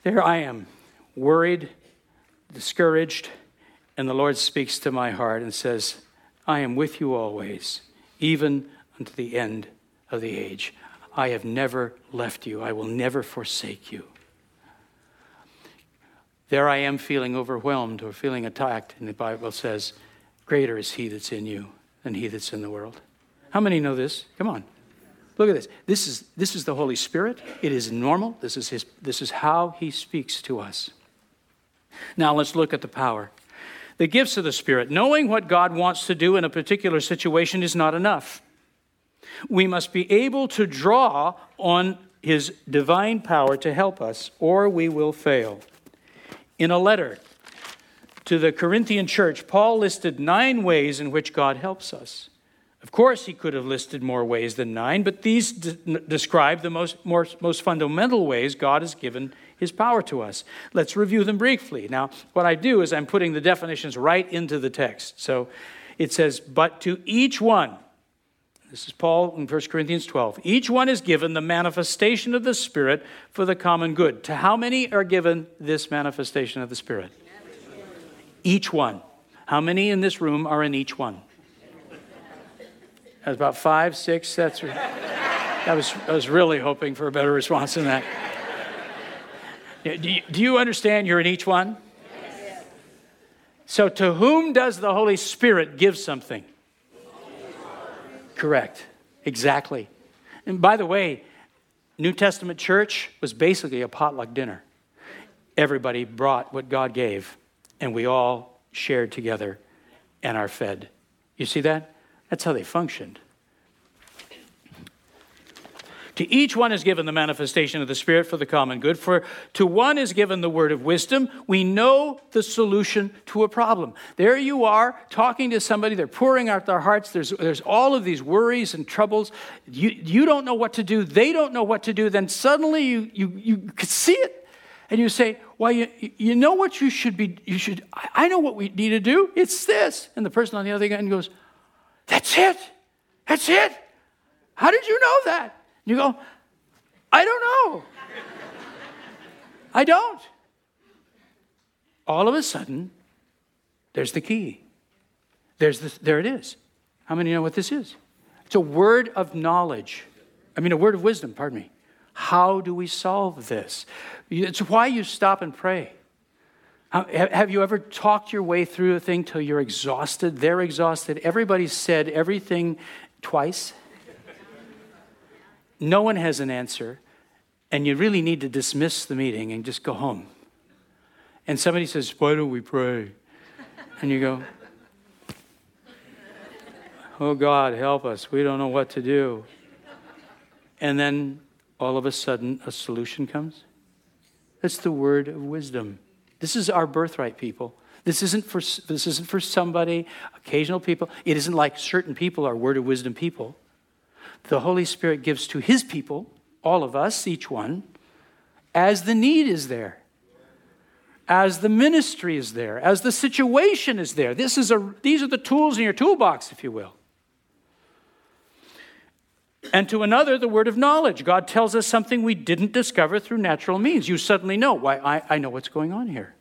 There I am, worried, discouraged, and the Lord speaks to my heart and says, I am with you always, even unto the end of the age. I have never left you. I will never forsake you. There I am feeling overwhelmed or feeling attacked, and the Bible says, greater is he that's in you than he that's in the world. How many know this? Come on. Look at this. This is this is the Holy Spirit. It is normal. This is his, this is how he speaks to us. Now let's look at the power. The gifts of the Spirit. Knowing what God wants to do in a particular situation is not enough. We must be able to draw on his divine power to help us, or we will fail. In a letter to the Corinthian church, Paul listed nine ways in which God helps us. Of course, he could have listed more ways than nine, but these de- describe the most, more, most fundamental ways God has given his power to us. Let's review them briefly. Now, what I do is I'm putting the definitions right into the text. So it says, but to each one, this is Paul in First Corinthians twelve, each one is given the manifestation of the Spirit for the common good. To how many are given this manifestation of the Spirit? Each one. How many in this room are in each one? That was about five, six. That's, that was, I was really hoping for a better response than that. Do you, do you understand you're in each one? Yes. So to whom does the Holy Spirit give something? Correct. Exactly. And by the way, New Testament church was basically a potluck dinner. Everybody brought what God gave, and we all shared together and are fed. You see that? That's how they functioned. To each one is given the manifestation of the Spirit for the common good. For to one is given the word of wisdom. We know the solution to a problem. There you are talking to somebody. They're pouring out their hearts. There's, there's all of these worries and troubles. You, you don't know what to do. They don't know what to do. Then suddenly you you you see it. And you say, well, you, you know what you should be, you should, I know what we need to do. It's this. And the person on the other end goes, that's it. That's it. How did you know that? You go, I don't know. I don't. All of a sudden, there's the key. There's the, there it is. How many know what this is? It's a word of knowledge. I mean, a word of wisdom, pardon me. How do we solve this? It's why you stop and pray. Have you ever talked your way through a thing till you're exhausted? They're exhausted. Everybody said everything twice. No one has an answer, and you really need to dismiss the meeting and just go home. And somebody says, why don't we pray? And you go, oh, God, help us. We don't know what to do. And then all of a sudden, a solution comes. That's the word of wisdom. This is our birthright, people. This isn't for this isn't for somebody, occasional people. It isn't like certain people are word of wisdom people. The Holy Spirit gives to his people, all of us, each one, as the need is there, as the ministry is there, as the situation is there. This is a, these are the tools in your toolbox, if you will. And to another, the word of knowledge. God tells us something we didn't discover through natural means. You suddenly know, why I, I know what's going on here.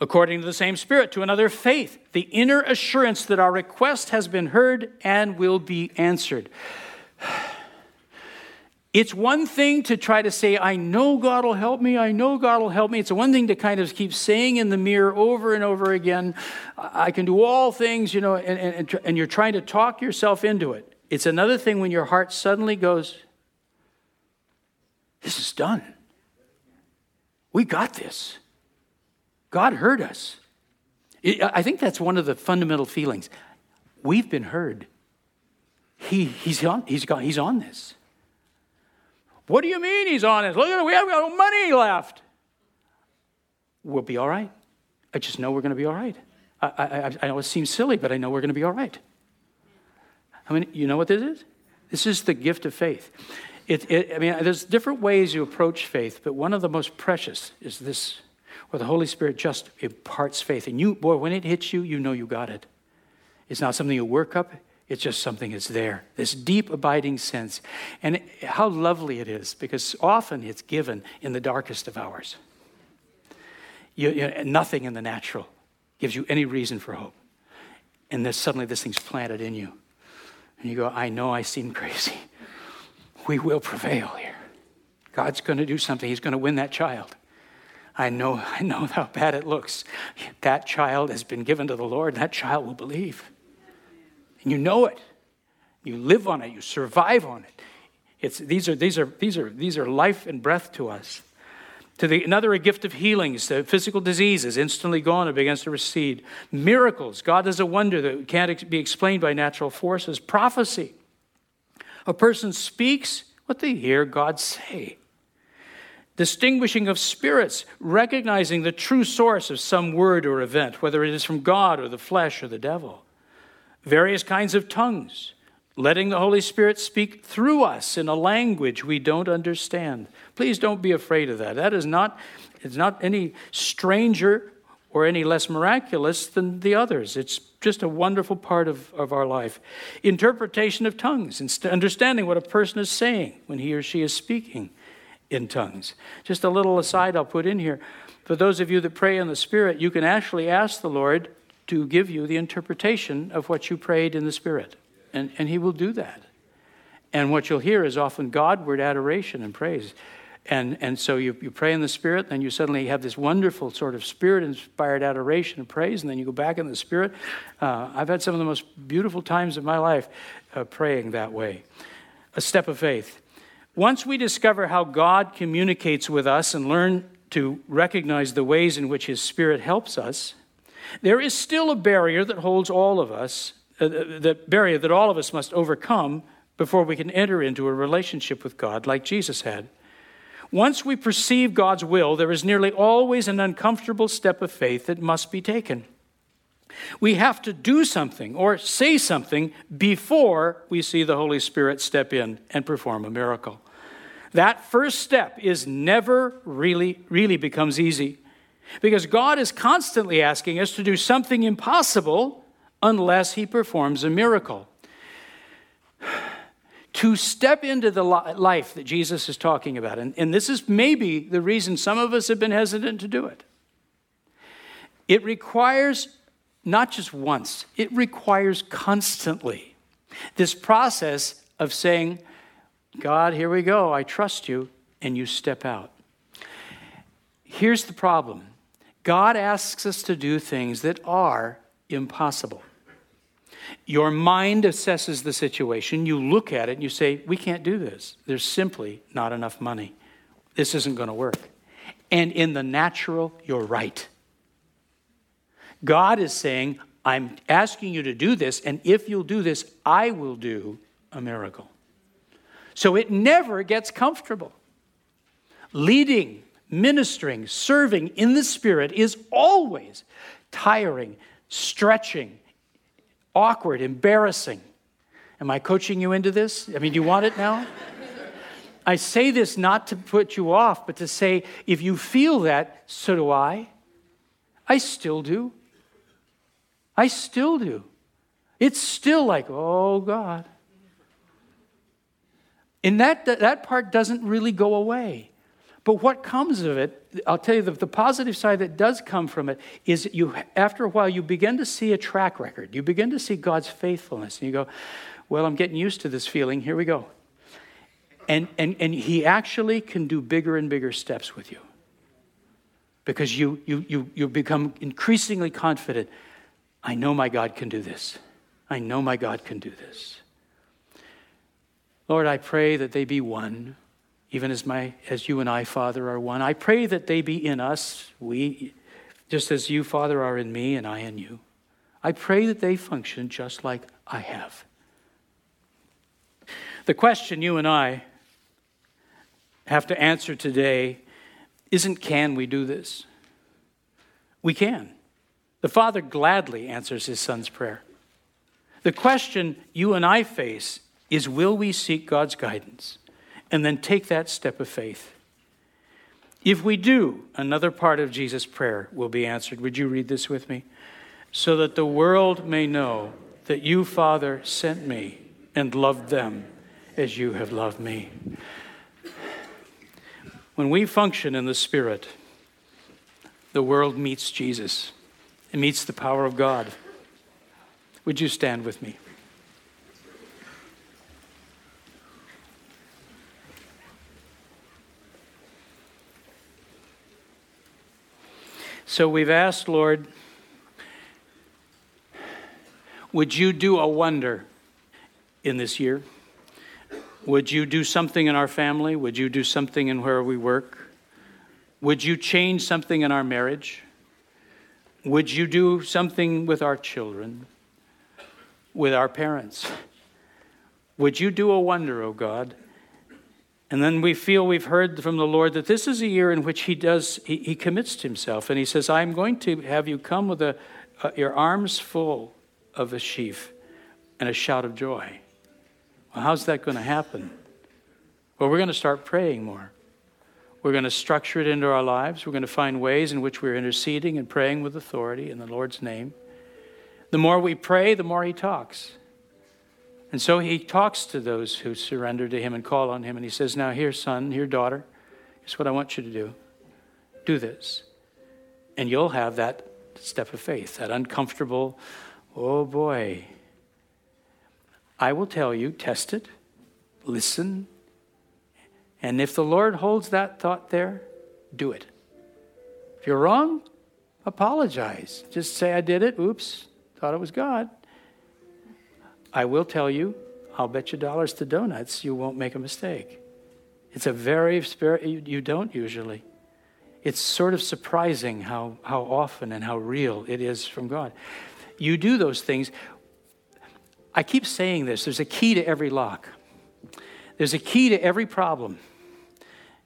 According to the same Spirit, to another faith, the inner assurance that our request has been heard and will be answered. It's one thing to try to say, I know God will help me, I know God will help me. It's one thing to kind of keep saying in the mirror over and over again, I can do all things, you know, and, and, and you're trying to talk yourself into it. It's another thing when your heart suddenly goes, this is done. We got this. God heard us. I think that's one of the fundamental feelings. We've been heard. He, he's, on, he's, got, he's on this. What do you mean he's on this? Look at it, we haven't got no money left. We'll be all right. I just know we're going to be all right. I, I, I know it seems silly, but I know we're going to be all right. I mean, you know what this is? This is the gift of faith. It, it, I mean, there's different ways you approach faith, but one of the most precious is this. Where the Holy Spirit just imparts faith. And you, boy, when it hits you, you know you got it. It's not something you work up. It's just something that's there. This deep, abiding sense. And it, how lovely it is, because often it's given in the darkest of hours. You, you, nothing in the natural gives you any reason for hope. And then suddenly this thing's planted in you. And you go, I know I seem crazy. We will prevail here. God's going to do something. He's going to win that child. I know, I know how bad it looks. That child has been given to the Lord. That child will believe. And you know it. You live on it. You survive on it. It's these are these are these are these are life and breath to us. To the another, a gift of healings. The physical disease is instantly gone and begins to recede. Miracles. God does a wonder that can't be explained by natural forces. Prophecy. A person speaks what they hear God say. Distinguishing of spirits, recognizing the true source of some word or event, whether it is from God or the flesh or the devil. Various kinds of tongues, letting the Holy Spirit speak through us in a language we don't understand. Please don't be afraid of that. That is not, it's not any stranger or any less miraculous than the others. It's just a wonderful part of, of our life. Interpretation of tongues, and understanding what a person is saying when he or she is speaking in tongues. Just a little aside I'll put in here. For those of you that pray in the Spirit, you can actually ask the Lord to give you the interpretation of what you prayed in the Spirit. And, and he will do that. And what you'll hear is often Godward adoration and praise. And and so you, you pray in the Spirit, then you suddenly have this wonderful sort of Spirit-inspired adoration and praise, and then you go back in the Spirit. Uh, I've had some of the most beautiful times of my life uh, praying that way. A step of faith. Once we discover how God communicates with us and learn to recognize the ways in which His Spirit helps us, there is still a barrier that holds all of us, uh, the barrier that all of us must overcome before we can enter into a relationship with God like Jesus had. Once we perceive God's will, there is nearly always an uncomfortable step of faith that must be taken. We have to do something or say something before we see the Holy Spirit step in and perform a miracle. That first step is never really, really becomes easy, because God is constantly asking us to do something impossible unless He performs a miracle. To step into the life that Jesus is talking about. And, and this is maybe the reason some of us have been hesitant to do it. It requires not just once, it requires constantly this process of saying, God, here we go, I trust you, and you step out. Here's the problem. God asks us to do things that are impossible. Your mind assesses the situation. You look at it and you say, we can't do this. There's simply not enough money. This isn't going to work. And in the natural, you're right. God is saying, I'm asking you to do this, and if you'll do this, I will do a miracle. So it never gets comfortable. Leading, ministering, serving in the Spirit is always tiring, stretching, awkward, embarrassing. Am I coaching you into this? I mean, do you want it now? I say this not to put you off, but to say, if you feel that, so do I. I still do. I still do. It's still like, oh, God. And that, that part doesn't really go away. But what comes of it, I'll tell you, the, the positive side that does come from it is that you, after a while, you begin to see a track record. You begin to see God's faithfulness. And you go, well, I'm getting used to this feeling. Here we go. And, and, and He actually can do bigger and bigger steps with you, because you, you, you, you become increasingly confident. I know my God can do this. I know my God can do this. Lord, I pray that they be one. Even as my, as you and I, Father, are one. I pray that they be in us, we, just as you, Father, are in me and I in you. I pray that they function just like I have. The question you and I have to answer today isn't, can we do this? We can. The Father gladly answers His Son's prayer. The question you and I face is, will we seek God's guidance? And then take that step of faith. If we do, another part of Jesus' prayer will be answered. Would you read this with me? So that the world may know that you, Father, sent me and loved them as you have loved me. When we function in the Spirit, the world meets Jesus. It meets the power of God. Would you stand with me? So we've asked, Lord, would you do a wonder in this year? Would you do something in our family? Would you do something in where we work? Would you change something in our marriage? Would you do something with our children, with our parents? Would you do a wonder, O God? And then we feel we've heard from the Lord that this is a year in which he does, he, he commits to himself. And he says, I'm going to have you come with a, uh, your arms full of a sheaf and a shout of joy. Well, how's that going to happen? Well, we're going to start praying more. We're going to structure it into our lives. We're going to find ways in which we're interceding and praying with authority in the Lord's name. The more we pray, the more he talks. And so he talks to those who surrender to him and call on him. And he says, now here, son, here, daughter, here's what I want you to do. Do this. And you'll have that step of faith, that uncomfortable, oh boy. I will tell you, test it, listen, And if the Lord holds that thought there, do it. If you're wrong, apologize. Just say, I did it. Oops, thought it was God. I will tell you, I'll bet you dollars to donuts you won't make a mistake. It's a very spirit you don't usually. It's sort of surprising how, how often and how real it is from God. You do those things. I keep saying this. There's a key to every lock. There's a key to every problem.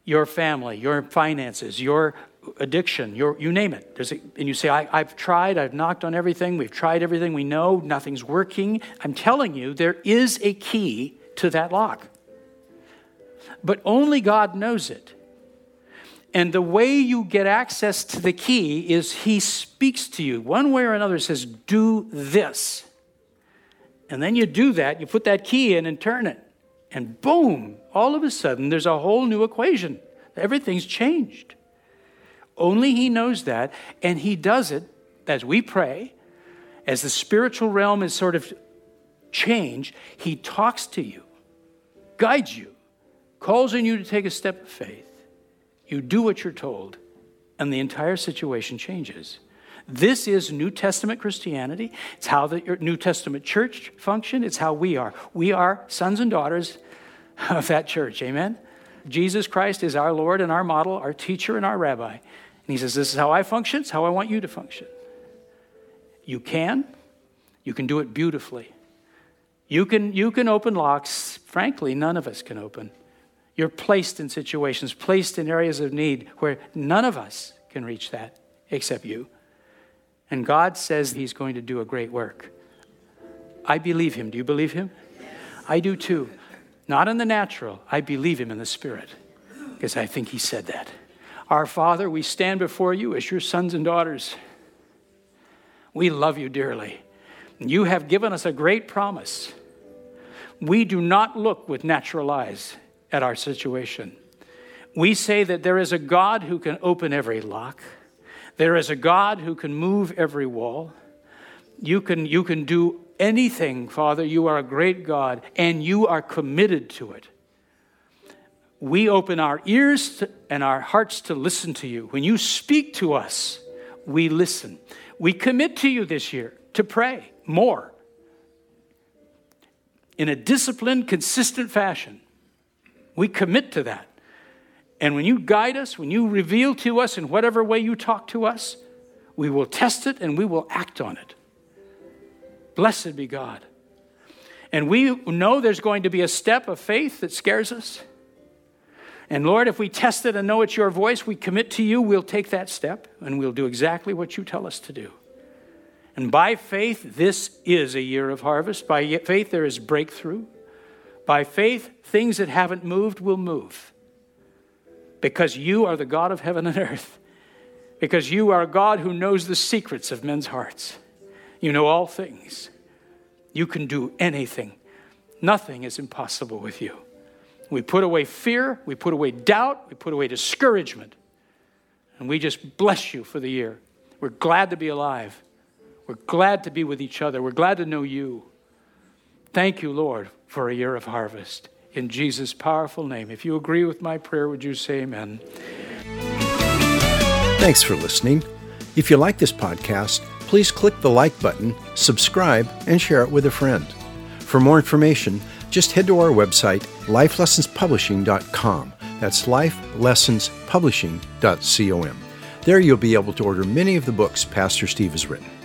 Your family, your finances, your addiction, your you name it. There's a, and you say, I, I've tried, I've knocked on everything, we've tried everything, we know, nothing's working. I'm telling you, there is a key to that lock. But only God knows it. And the way you get access to the key is he speaks to you one way or another, says, do this. And then you do that, you put that key in and turn it. And boom, all of a sudden, there's a whole new equation. Everything's changed. Only he knows that, and he does it as we pray, as the spiritual realm is sort of changed. He talks to you, guides you, calls on you to take a step of faith. You do what you're told, and the entire situation changes. This is New Testament Christianity. It's how the New Testament church functioned. It's how we are. We are sons and daughters of that church. Amen? Jesus Christ is our Lord and our model, our teacher and our rabbi. And he says, this is how I function. It's how I want you to function. You can. You can do it beautifully. You can, you can open locks, frankly, none of us can open. You're placed in situations, placed in areas of need where none of us can reach that except you. And God says he's going to do a great work. I believe him. Do you believe him? Yes. I do too. Not in the natural. I believe him in the spirit because I think he said that. Our Father, we stand before you as your sons and daughters. We love you dearly. You have given us a great promise. We do not look with natural eyes at our situation. We say that there is a God who can open every lock. There is a God who can move every wall. You can, you can do anything, Father. You are a great God, and you are committed to it. We open our ears to, and our hearts to listen to you. When you speak to us, we listen. We commit to you this year to pray more in a disciplined, consistent fashion. We commit to that. And when you guide us, when you reveal to us in whatever way you talk to us, we will test it and we will act on it. Blessed be God. And we know there's going to be a step of faith that scares us. And Lord, if we test it and know it's your voice, we commit to you, we'll take that step and we'll do exactly what you tell us to do. And by faith, this is a year of harvest. By faith, there is breakthrough. By faith, things that haven't moved will move. Because you are the God of heaven and earth. Because you are a God who knows the secrets of men's hearts. You know all things. You can do anything. Nothing is impossible with you. We put away fear. We put away doubt. We put away discouragement. And we just bless you for the year. We're glad to be alive. We're glad to be with each other. We're glad to know you. Thank you, Lord, for a year of harvest. In Jesus' powerful name. If you agree with my prayer, would you say amen? Thanks for listening. If you like this podcast, please click the like button, subscribe, and share it with a friend. For more information, just head to our website, life lessons publishing dot com. That's life lessons publishing dot com. There you'll be able to order many of the books Pastor Steve has written.